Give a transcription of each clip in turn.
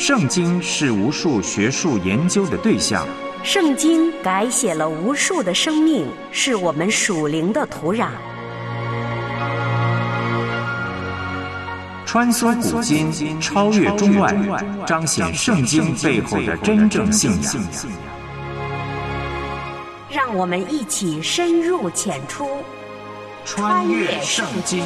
圣经是无数学术研究的对象，圣经改写了无数的生命，是我们属灵的土壤。穿梭古今，超越中外，彰显圣经背后的真正信仰。让我们一起深入浅出，穿越圣经。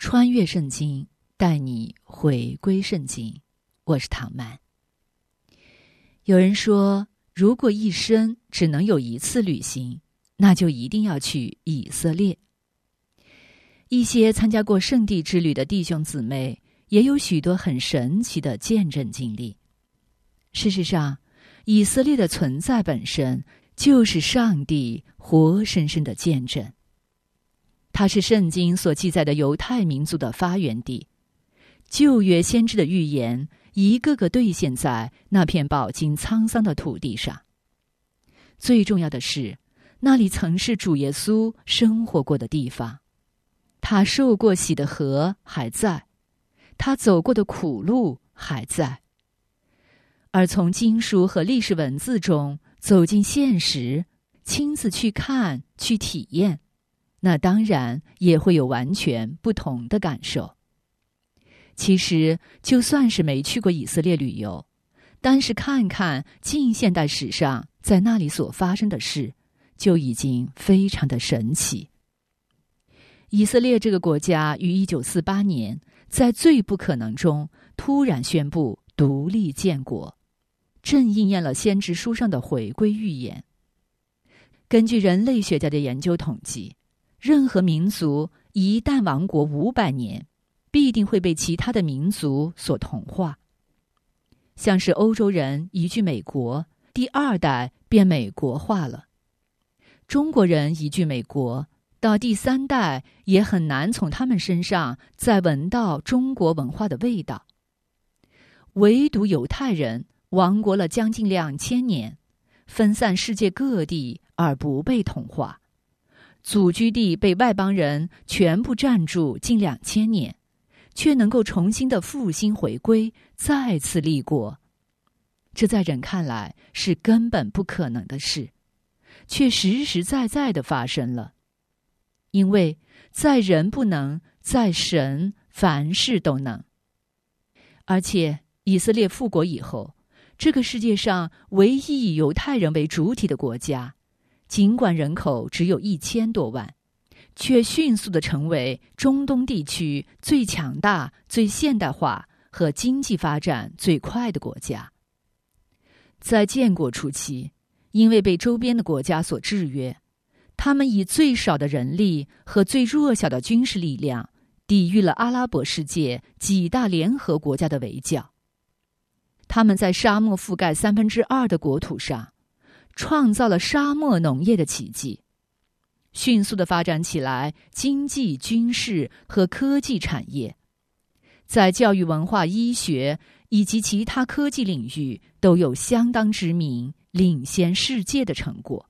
穿越圣经，带你回归圣经。我是唐曼。有人说，如果一生只能有一次旅行，那就一定要去以色列。一些参加过圣地之旅的弟兄姊妹，也有许多很神奇的见证经历。事实上，以色列的存在本身就是上帝活生生的见证。它是圣经所记载的犹太民族的发源地，旧约先知的预言一个个兑现在那片饱经沧桑的土地上。最重要的是，那里曾是主耶稣生活过的地方，他受过洗的河还在，他走过的苦路还在。而从经书和历史文字中走进现实，亲自去看去体验，那当然也会有完全不同的感受。其实，就算是没去过以色列旅游，但是看看近现代史上在那里所发生的事，就已经非常的神奇。以色列这个国家于1948年在最不可能中突然宣布独立建国，正应验了先知书上的回归预言。根据人类学家的研究统计，任何民族一旦亡国500年，必定会被其他的民族所同化。像是欧洲人移居美国，第2代便美国化了；中国人移居美国，到第3代也很难从他们身上再闻到中国文化的味道。唯独犹太人亡国了将近2000年，分散世界各地而不被同化。祖居地被外邦人全部占住近2000年，却能够重新的复兴回归，再次立国。这在人看来是根本不可能的事，却实实在在的发生了。因为在人不能，在神凡事都能。而且以色列复国以后，这个世界上唯一以犹太人为主体的国家，尽管人口只有1000多万，却迅速地成为中东地区最强大、最现代化和经济发展最快的国家。在建国初期，因为被周边的国家所制约，他们以最少的人力和最弱小的军事力量，抵御了阿拉伯世界几大联合国家的围剿。他们在沙漠覆盖2/3的国土上，创造了沙漠农业的奇迹，迅速地发展起来经济、军事和科技产业，在教育、文化、医学以及其他科技领域都有相当知名、领先世界的成果。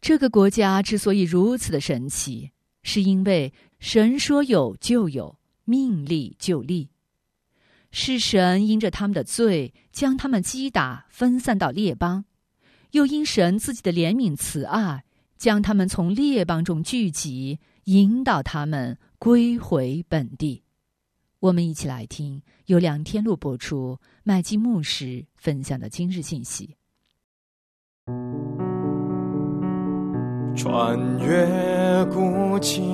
这个国家之所以如此的神奇，是因为神说有就有，命立就立。是神因着他们的罪将他们击打分散到列邦，又因神自己的怜悯慈爱将他们从列邦中聚集，引导他们归回本地。我们一起来听由梁天禄播出麦基牧师分享的今日信息。穿越古今，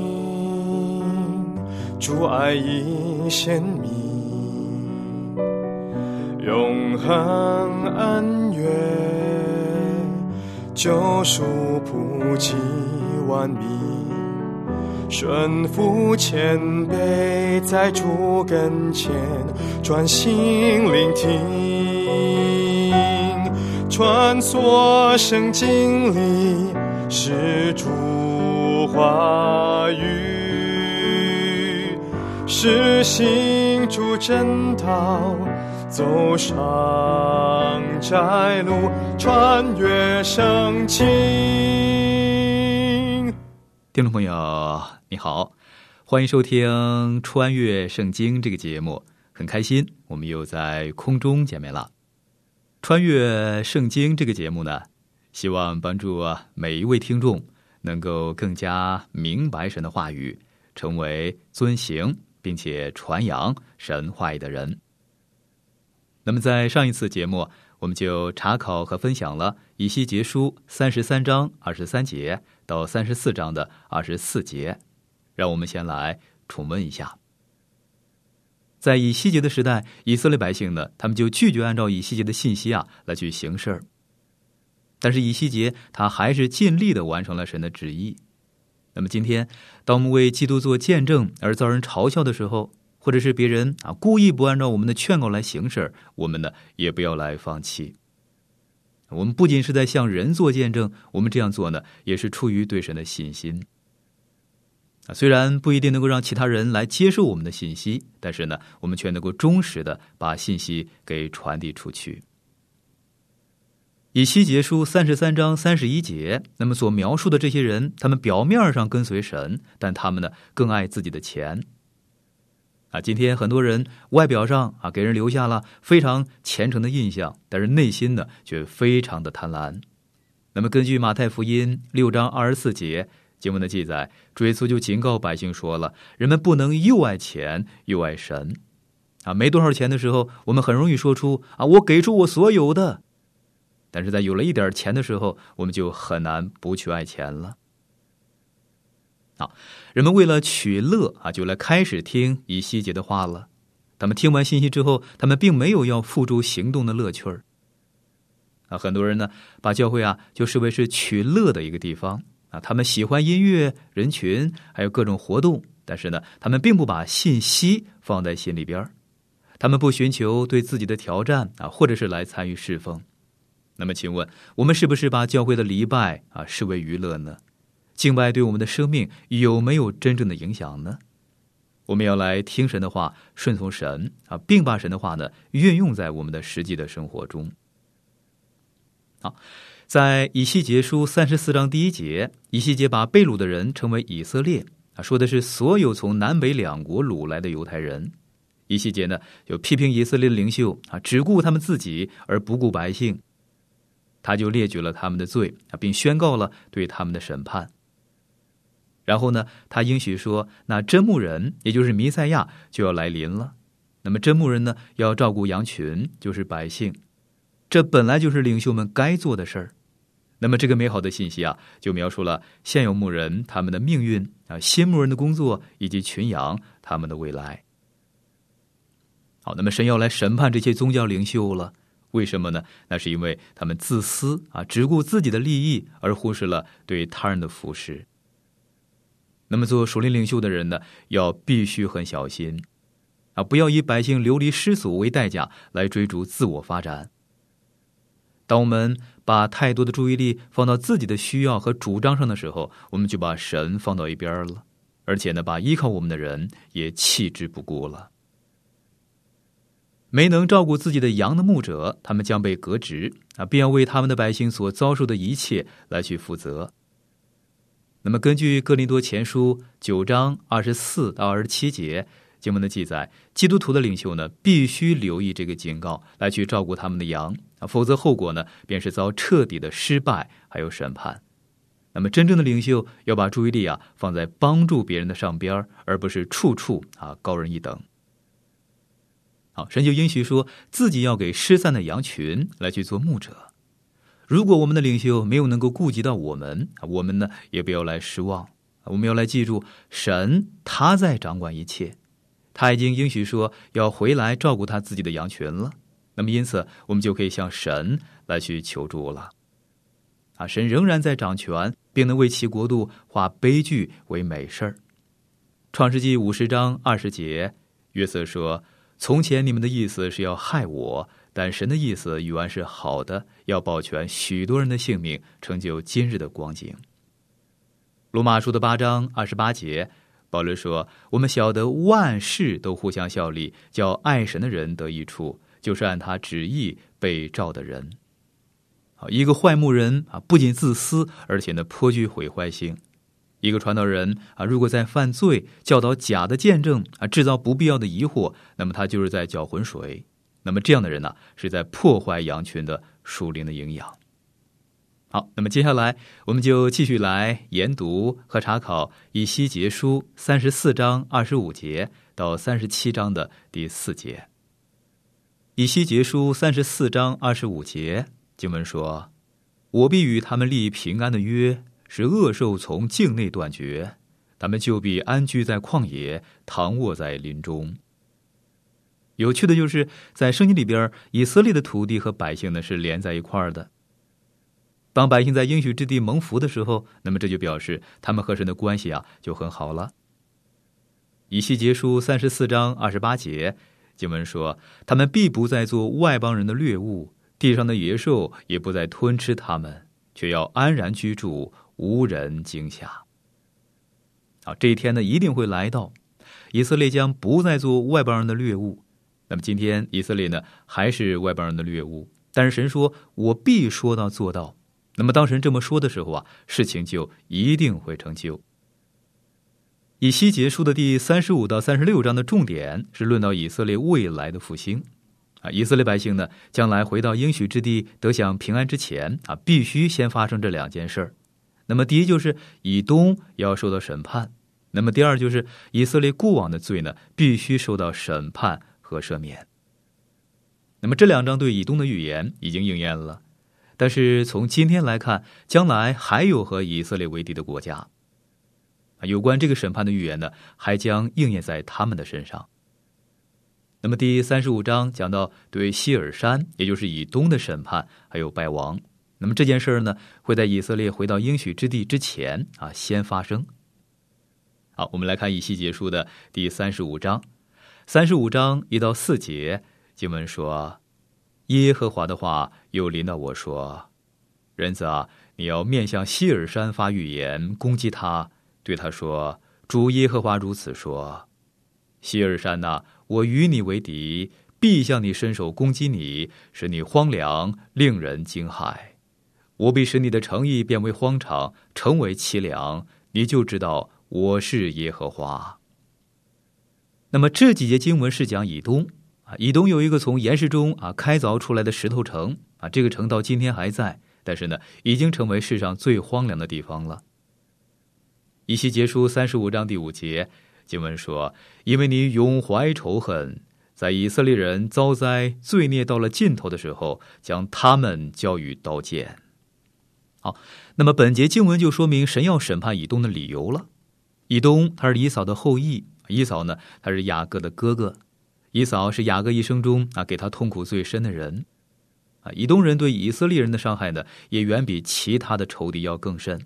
主爱已显明，永恒恩怨，救赎普及万民，顺服谦卑，在主跟前专心聆听，穿梭圣经里是主话语，是行主真道，走上窄路，穿越圣经。听众朋友你好，欢迎收听穿越圣经这个节目，很开心我们又在空中见面了。穿越圣经这个节目呢，希望帮助每一位听众能够更加明白神的话语，成为遵行并且传扬神话语的人。那么在上一次节目，我们就查考和分享了以西结书33章23节到34章的24节，让我们先来重温一下。在以西结的时代，以色列百姓呢，他们就拒绝按照以西结的信息来去行事，但是以西结他还是尽力的完成了神的旨意。那么今天当我们为基督做见证而遭人嘲笑的时候，或者是别人故意不按照我们的劝告来行事，我们呢也不要来放弃。我们不仅是在向人做见证，我们这样做呢也是出于对神的信心。虽然不一定能够让其他人来接受我们的信息，但是呢，我们却能够忠实的把信息给传递出去。以西结书33章31节，那么所描述的这些人，他们表面上跟随神，但他们呢更爱自己的钱。今天很多人外表上给人留下了非常虔诚的印象，但是内心呢却非常的贪婪。那么根据马太福音6章24节经文的记载，主耶稣就警告百姓说了，人们不能又爱钱又爱神。没多少钱的时候，我们很容易说出我给出我所有的，但是在有了一点钱的时候，我们就很难不去爱钱了。人们为了取乐就来开始听以西结的话了。他们听完信息之后，他们并没有要付诸行动的乐趣儿。很多人呢把教会就视为是取乐的一个地方。他们喜欢音乐、人群还有各种活动，但是呢他们并不把信息放在心里边，他们不寻求对自己的挑战或者是来参与侍奉。那么请问我们是不是把教会的礼拜视为娱乐呢？敬拜对我们的生命有没有真正的影响呢？我们要来听神的话，顺从神并把神的话呢运用在我们的实际的生活中。在以西结书34章第一节，以西结把被掳的人称为以色列，说的是所有从南北两国掳来的犹太人。以西结呢就批评以色列的领袖只顾他们自己而不顾百姓，他就列举了他们的罪并宣告了对他们的审判。然后呢他应许说，那真牧人也就是弥赛亚就要来临了。那么真牧人呢要照顾羊群，就是百姓，这本来就是领袖们该做的事儿。那么这个美好的信息就描述了现有牧人他们的命运新牧人的工作，以及群羊他们的未来。那么神要来审判这些宗教领袖了。为什么呢？那是因为他们自私只顾自己的利益，而忽视了对他人的服侍。那么做属灵领袖的人呢，要必须很小心不要以百姓流离失所为代价来追逐自我发展。当我们把太多的注意力放到自己的需要和主张上的时候，我们就把神放到一边了，而且呢，把依靠我们的人也弃之不顾了。没能照顾自己的羊的牧者，他们将被革职并要为他们的百姓所遭受的一切来去负责。那么根据哥林多前书9章24到27节经文的记载，基督徒的领袖呢必须留意这个警告，来去照顾他们的羊，否则后果呢便是遭彻底的失败还有审判。那么真正的领袖要把注意力放在帮助别人的上边，而不是处处高人一等。神就应许说自己要给失散的羊群来去做牧者。如果我们的领袖没有能够顾及到我们，我们呢也不要来失望。我们要来记住，神他在掌管一切，他已经应许说要回来照顾他自己的羊群了。那么因此我们就可以向神来去求助了。神仍然在掌权，并能为其国度化悲剧为美事。创世纪50章20节，约瑟说，从前你们的意思是要害我，但神的意思原是好的，要保全许多人的性命，成就今日的光景。罗马书的8章28节，保罗说，我们晓得万事都互相效力，叫爱神的人得益处，就是按他旨意被召的人。一个坏牧人不仅自私，而且呢颇具毁坏性。一个传道人啊，如果在犯罪、教导假的见证啊，制造不必要的疑惑，那么他就是在搅浑水。那么这样的人呢，是在破坏羊群的属灵的营养。好，那么接下来我们就继续来研读和查考以西结书34章25节到37章的第4节。以西结书34章25节经文说：我必与他们立平安的约，使恶兽从境内断绝，他们就必安居在旷野，躺卧在林中。有趣的就是在圣经里边，以色列的土地和百姓呢是连在一块儿的。当百姓在应许之地蒙福的时候，那么这就表示他们和神的关系啊就很好了。以西结书34章28节经文说：他们必不再做外邦人的掠物，地上的野兽也不再吞吃他们，却要安然居住，无人惊吓。啊，这一天呢一定会来到，以色列将不再做外邦人的掠物。那么今天以色列呢还是外邦人的掠物，但是神说我必说到做到。那么当神这么说的时候啊，事情就一定会成就。以西结书的第35到36章的重点是论到以色列未来的复兴。以色列百姓呢，将来回到应许之地得享平安之前啊，必须先发生这两件事儿。那么第一就是以东要受到审判，那么第二就是以色列过往的罪呢，必须受到审判和赦免。那么这两章对以东的预言已经应验了。但是从今天来看，将来还有和以色列为敌的国家，有关这个审判的预言呢，还将应验在他们的身上。那么第35章讲到对西珥山，也就是以东的审判，还有败亡。那么这件事呢，会在以色列回到应许之地之前啊，先发生。好，我们来看以西结书的第35章35章1到4节经文说：耶和华的话又临到我说，人子啊，你要面向西珥山发预言，攻击他，对他说，主耶和华如此说，西珥山啊，我与你为敌，必向你伸手攻击你，使你荒凉，令人惊骇。我必使你的诚意变为荒场，成为凄凉，你就知道我是耶和华。那么这几节经文是讲以东。以东有一个从岩石中开凿出来的石头城啊，这个城到今天还在，但是呢，已经成为世上最荒凉的地方了。以西结书35章第5节经文说：因为你永怀仇恨，在以色列人遭灾罪孽到了尽头的时候，将他们交于刀剑。好，那么本节经文就说明神要审判以东的理由了。以东他是以扫的后裔，以扫呢他是雅各的哥哥。以扫是雅各一生中给他痛苦最深的人。以东人对以色列人的伤害呢，也远比其他的仇敌要更深。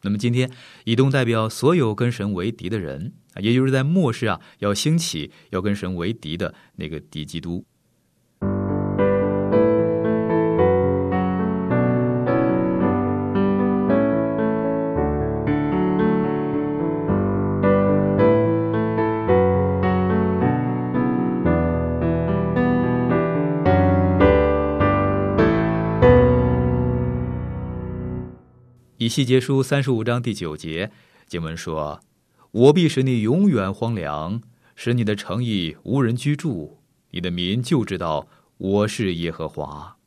那么今天以东代表所有跟神为敌的人，也就是在末世要兴起要跟神为敌的那个敌基督。以西结书35章第9节经文说：我必使你永远荒凉，使你的城邑无人居住，你的民就知道我是耶和华。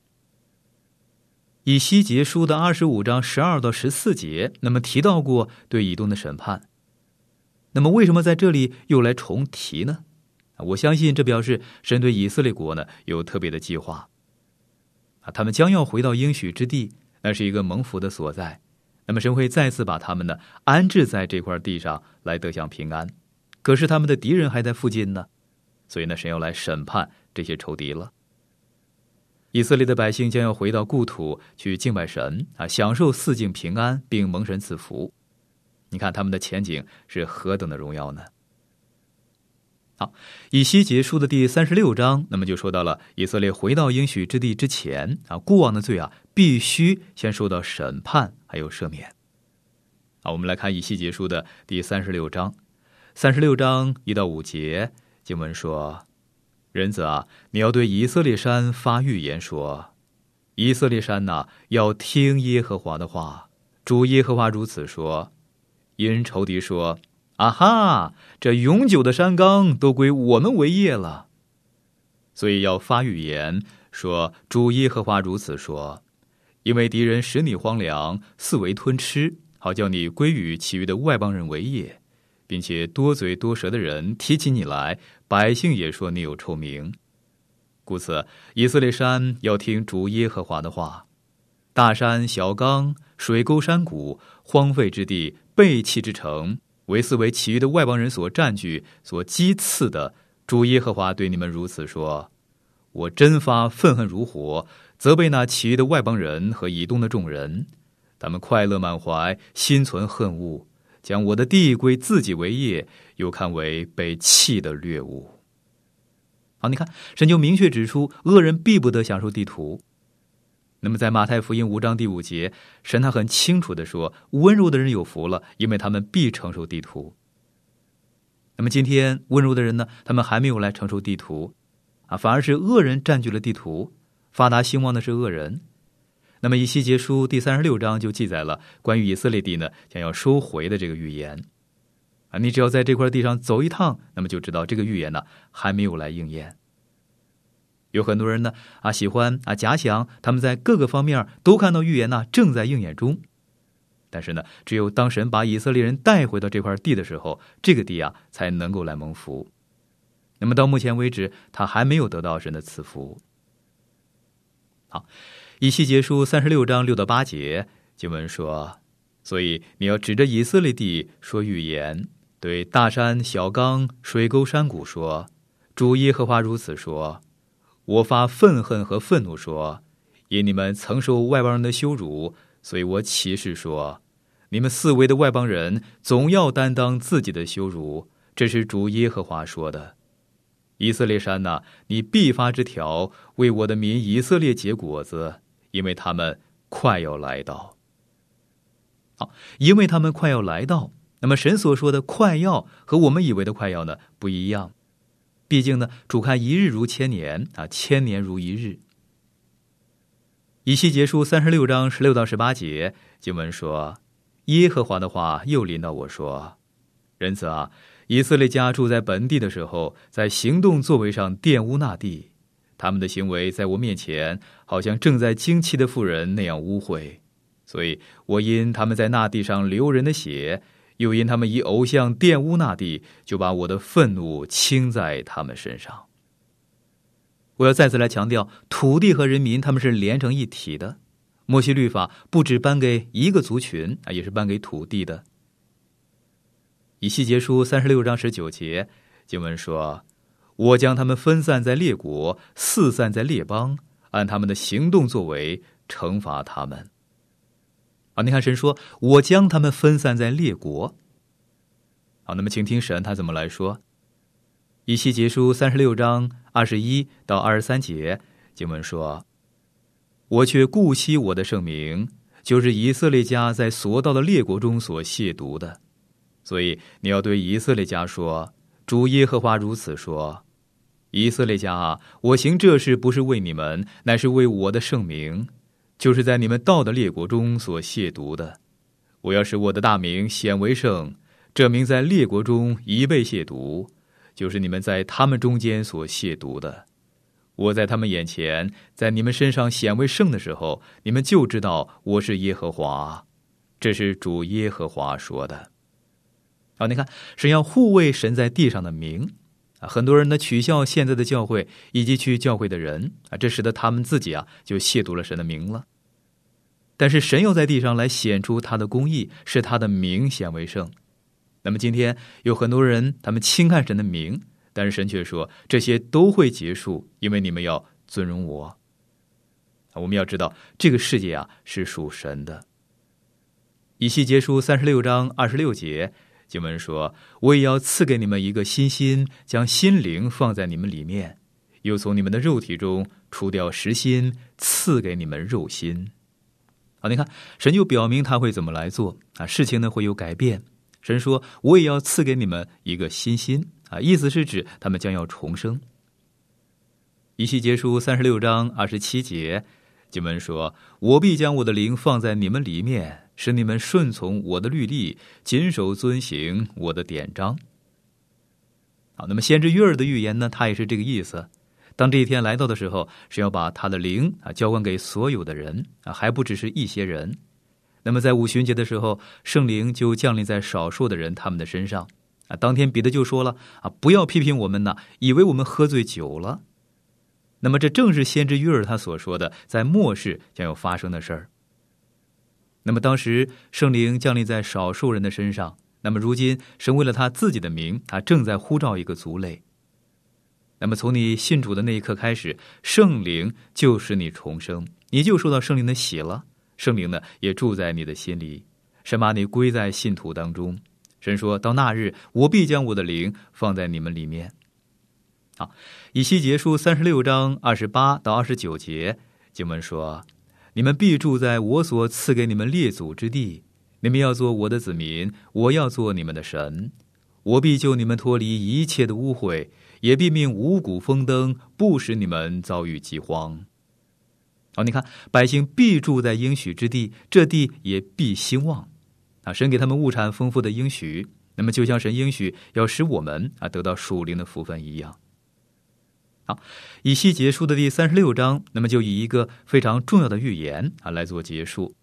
以西结书的25章12到14节那么提到过对以东的审判，那么为什么在这里又来重提呢？我相信这表示神对以色列国呢有特别的计划，他们将要回到应许之地，那是一个蒙福的所在。那么神会再次把他们呢安置在这块地上来得享平安，可是他们的敌人还在附近呢，所以呢神要来审判这些仇敌了。以色列的百姓将要回到故土去敬拜神享受四境平安，并蒙神赐福。你看他们的前景是何等的荣耀呢？好，以西结书的第36章那么就说到了以色列回到应许之地之前过往的罪必须先受到审判还有赦免。好，我们来看以西结书的第36章36章1到5节经文说：人子啊，你要对以色列山发预言说，以色列山要听耶和华的话，主耶和华如此说，因仇敌说：“啊哈，这永久的山冈都归我们为业了。”所以要发预言说：“主耶和华如此说，因为敌人使你荒凉，四围吞吃，好叫你归于其余的外邦人为业，并且多嘴多舌的人提起你来，百姓也说你有臭名。故此，以色列山要听主耶和华的话。”大山、小冈、水沟、山谷、荒废之地、背弃之城，为四围其余的外邦人所占据、所击刺的，主耶和华对你们如此说：“我真发愤恨如火，责备那其余的外邦人和以东的众人，他们快乐满怀，心存恨恶，将我的地归自己为业，又看为被弃的掠物。”好，你看，神就明确指出，恶人必不得享受地土。那么在马太福音5章第5节，神他很清楚地说，温柔的人有福了，因为他们必承受地土。那么今天温柔的人呢，他们还没有来承受地土反而是恶人占据了地土，发达兴旺的是恶人。那么以西结书第36章就记载了关于以色列地呢想要收回的这个预言你只要在这块地上走一趟，那么就知道这个预言呢还没有来应验。有很多人呢喜欢假想他们在各个方面都看到预言呢正在应验中，但是呢，只有当神把以色列人带回到这块地的时候，这个地才能够来蒙福。那么到目前为止，他还没有得到神的赐福。好，以西结书36章6到8节经文说：“所以你要指着以色列地说预言，对大山、小冈、水沟、山谷说：主耶和华如此说。”我发愤恨和愤怒说，因你们曾受外邦人的羞辱，所以我起誓说，你们四围的外邦人总要担当自己的羞辱，这是主耶和华说的。以色列山哪，你必发枝条，为我的民以色列结果子，因为他们快要来到。好，因为他们快要来到，那么神所说的快要和我们以为的快要呢不一样。毕竟呢，主看一日如千年千年如一日。以西结书36章16到18节经文说：“耶和华的话又临到我说，人子啊，以色列家住在本地的时候，在行动作为上玷污那地，他们的行为在我面前，好像正在经期的妇人那样污秽。所以我因他们在那地上流人的血，又因他们以偶像玷污那地，就把我的愤怒倾在他们身上。”我要再次来强调，土地和人民他们是连成一体的。摩西律法不只颁给一个族群，也是颁给土地的。以西结书36章19节经文说：“我将他们分散在列国，四散在列邦，按他们的行动作为惩罚他们。”你看神说我将他们分散在列国。那么请听神他怎么来说。以西结书36章21到23节经文说：“我却顾惜我的圣名，就是以色列家在所到的列国中所亵渎的。所以你要对以色列家说，主耶和华如此说，以色列家我行这事不是为你们，乃是为我的圣名，就是在你们到的列国中所亵渎的。我要使我的大名显为圣，这名在列国中一被亵渎，就是你们在他们中间所亵渎的。我在他们眼前，在你们身上显为圣的时候，你们就知道我是耶和华，这是主耶和华说的。”你看，神要护卫神在地上的名。很多人呢取笑现在的教会以及去教会的人这使得他们自己就亵渎了神的名了。但是神要在地上来显出他的公义，使他的名显为圣。那么今天有很多人他们轻看神的名，但是神却说这些都会结束，因为你们要尊荣我。我们要知道这个世界是属神的。以西结书36章26节经文说：“我也要赐给你们一个新心，将心灵放在你们里面，又从你们的肉体中除掉实心，赐给你们肉心。”你看，神就表明他会怎么来做事情呢会有改变。神说：“我也要赐给你们一个新心意思是指他们将要重生。以西结书36章27节经文说：“我必将我的灵放在你们里面，使你们顺从我的律例，谨守遵行我的典章。好，那么先知约珥的预言呢，它也是这个意思。当这一天来到的时候，是要把他的灵浇灌给所有的人还不只是一些人。那么在五旬节的时候，圣灵就降临在少数的人他们的身上。当天彼得就说了不要批评我们呢，以为我们喝醉酒了。那么这正是先知约珥他所说的在末世将要发生的事儿。那么当时圣灵降临在少数人的身上，那么如今神为了他自己的名，他正在呼召一个族类。那么从你信主的那一刻开始，圣灵就使你重生，你就受到圣灵的洗了，圣灵呢也住在你的心里，神把你归在信徒当中。神说到那日，我必将我的灵放在你们里面。好，以西结书36章28到29节经文说，你们必住在我所赐给你们列祖之地，你们要做我的子民，我要做你们的神，我必救你们脱离一切的污秽，也必命五谷丰登，不使你们遭遇饥荒。好，你看，百姓必住在应许之地，这地也必兴旺。神给他们物产丰富的应许，那么就像神应许要使我们得到属灵的福分一样。好，以西结书的第36章，那么就以一个非常重要的预言来做结束。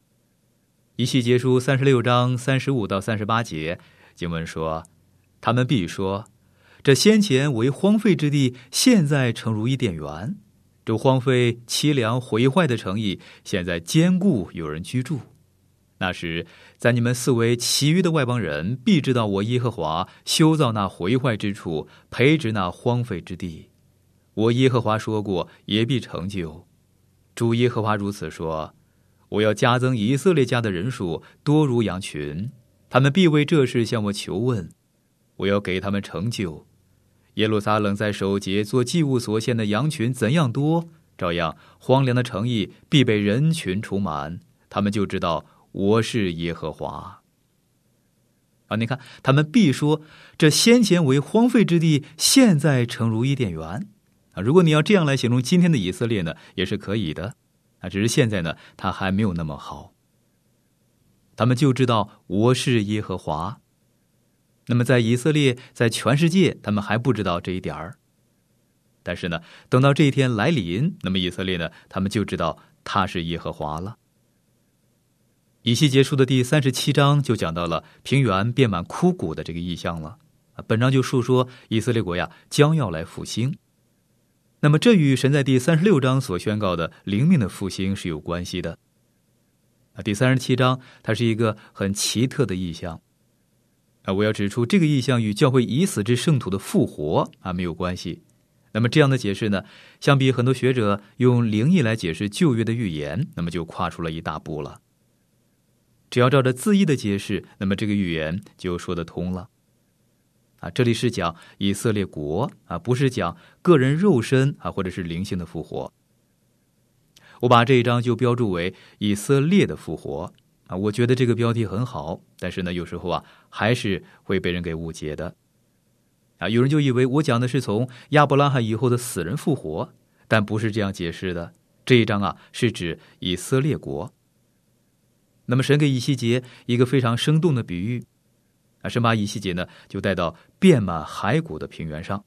以西结书36章35到38节经文说，他们必说，这先前为荒废之地，现在诚如伊甸园；这荒废凄凉毁坏的城邑，现在坚固有人居住。那时，在你们四围其余的外邦人必知道我耶和华修造那毁坏之处，培植那荒废之地。我耶和华说过，也必成就。主耶和华如此说，我要加增以色列家的人数，多如羊群，他们必为这事向我求问，我要给他们成就。耶路撒冷在守节做祭物所献的羊群怎样多，照样荒凉的城邑必被人群除满，他们就知道我是耶和华。你看，他们必说，这先前为荒废之地，现在诚如伊甸园。如果你要这样来形容今天的以色列呢，也是可以的，只是现在呢，它还没有那么好。他们就知道我是耶和华。那么在以色列，在全世界，他们还不知道这一点儿。但是呢，等到这一天来临，那么以色列呢，他们就知道他是耶和华了。以西结书的第37章就讲到了平原遍满枯骨的这个意象了。本章就述说以色列国呀将要来复兴。那么这与神在第36章所宣告的灵命的复兴是有关系的。第37章它是一个很奇特的意象。我要指出，这个意象与教会已死之圣徒的复活没有关系。那么这样的解释呢，相比很多学者用灵意来解释旧约的预言，那么就跨出了一大步了。只要照着字义的解释，那么这个预言就说得通了。这里是讲以色列国不是讲个人肉身或者是灵性的复活。我把这一章就标注为以色列的复活。我觉得这个标题很好，但是呢，有时候还是会被人给误解的。有人就以为我讲的是从亚伯拉罕以后的死人复活，但不是这样解释的。这一章是指以色列国。那么神给以西结一个非常生动的比喻，神把以西结呢就带到遍满骸骨的平原上。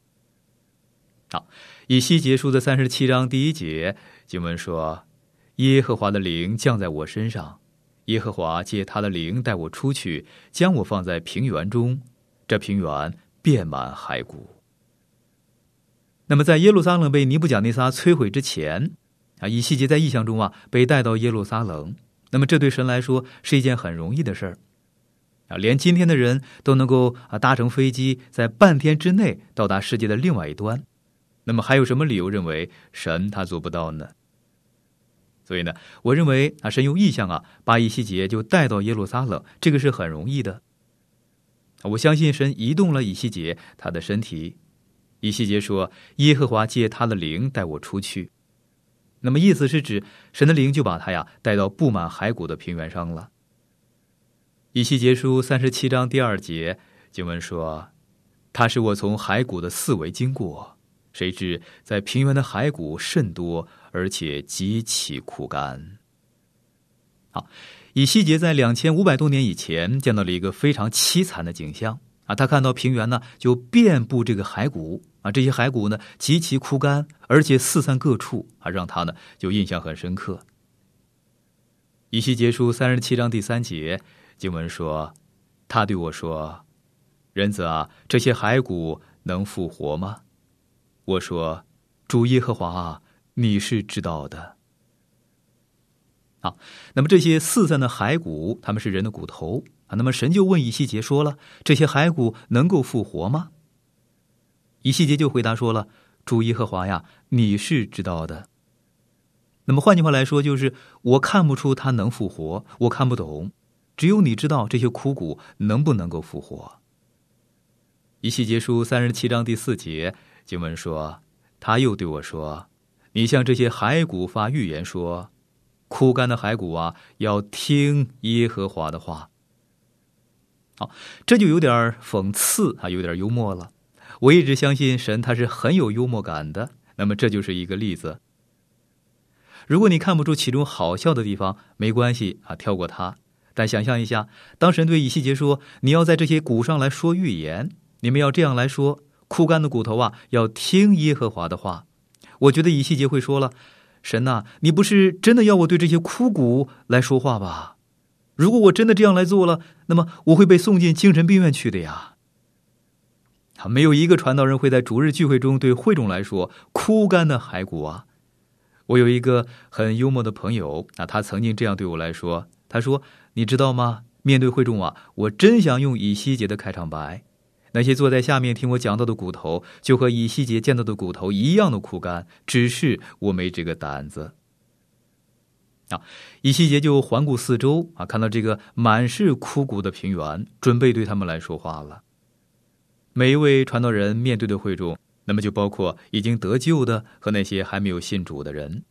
好，以西结书的37章1节经文说，耶和华的灵降在我身上，耶和华借他的灵带我出去，将我放在平原中，这平原遍满骸骨。那么在耶路撒冷被尼布甲尼撒摧毁之前，以西结在异象中被带到耶路撒冷。那么这对神来说是一件很容易的事儿，连今天的人都能够搭乘飞机在半天之内到达世界的另外一端，那么还有什么理由认为神他做不到呢？所以呢，我认为神用意象把以西结就带到耶路撒冷，这个是很容易的。我相信神移动了以西结他的身体。以西结说，耶和华借他的灵带我出去，那么意思是指神的灵就把他带到布满骸骨的平原上了。以西结书37章2节经文说，他使我从骸骨的四围经过，谁知在平原的骸骨甚多，而且极其枯干。好，以西结在2500多年以前见到了一个非常凄惨的景象啊，他看到平原呢就遍布这个骸骨啊，这些骸骨呢极其枯干，而且四散各处啊，让他呢就印象很深刻。以西结书37章第3节经文说：“他对我说，人子啊，这些骸骨能复活吗？我说，主耶和华啊，你是知道的。”那么这些四散的骸骨，他们是人的骨头啊。那么神就问以西结说了：“这些骸骨能够复活吗？”以西结就回答说了：“主耶和华呀，你是知道的。”那么换句话来说，就是我看不出他能复活，我看不懂，只有你知道这些枯骨能不能够复活。以西结书37章第4节经文说：“他又对我说，你向这些骸骨发预言说。”枯干的骸骨啊，要听耶和华的话。好，这就有点讽刺啊，有点幽默了。我一直相信神他是很有幽默感的，那么这就是一个例子。如果你看不出其中好笑的地方，没关系啊，跳过它。但想象一下，当神对以西结说：“你要在这些骨上来说预言，你们要这样来说，枯干的骨头啊，要听耶和华的话。”我觉得以西结会说了。神呐，你不是真的要我对这些枯骨来说话吧？如果我真的这样来做了，那么我会被送进精神病院去的呀。没有一个传道人会在主日聚会中对会众来说枯干的骸骨啊。我有一个很幽默的朋友啊，他曾经这样对我来说，他说：“你知道吗？面对会众啊，我真想用以西结的开场白。那些坐在下面听我讲到的骨头，就和以西结见到的骨头一样的枯干，只是我没这个胆子。”啊，以西结就环顾四周啊，看到这个满是枯骨的平原，准备对他们来说话了。每一位传道人面对的会众，那么就包括已经得救的和那些还没有信主的人。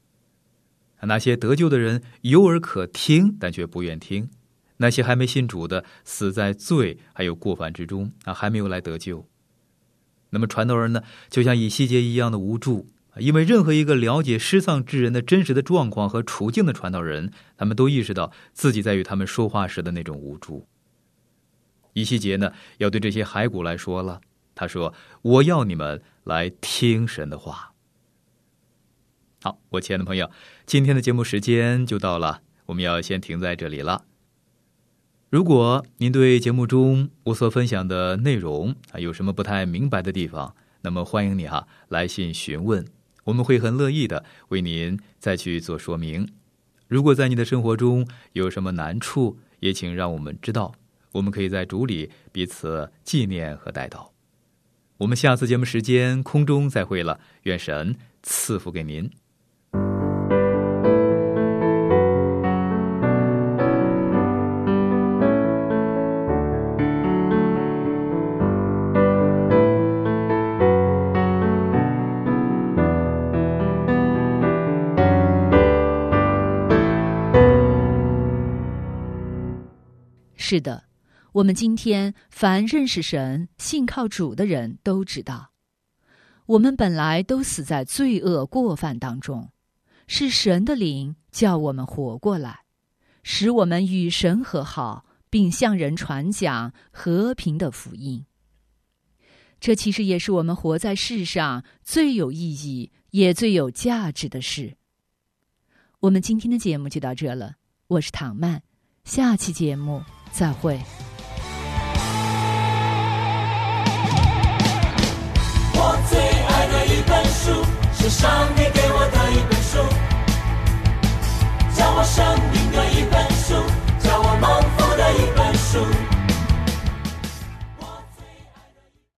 那些得救的人有耳可听，但却不愿听。那些还没信主的死在罪还有过犯之中啊，还没有来得救。那么传道人呢，就像以西结一样的无助，因为任何一个了解失丧之人的真实的状况和处境的传道人，他们都意识到自己在与他们说话时的那种无助。以西结呢，要对这些骸骨来说了，他说：“我要你们来听神的话。”好，我亲爱的朋友，今天的节目时间就到了，我们要先停在这里了。如果您对节目中我所分享的内容啊有什么不太明白的地方，那么欢迎你来信询问，我们会很乐意的为您再去做说明。如果在你的生活中有什么难处，也请让我们知道，我们可以在主里彼此纪念和代祷。我们下次节目时间空中再会了，愿神赐福给您。是的，我们今天凡认识神、信靠主的人都知道，我们本来都死在罪恶过犯当中，是神的灵叫我们活过来，使我们与神和好，并向人传讲和平的福音。这其实也是我们活在世上最有意义也最有价值的事。我们今天的节目就到这了，我是唐曼，下期节目再会。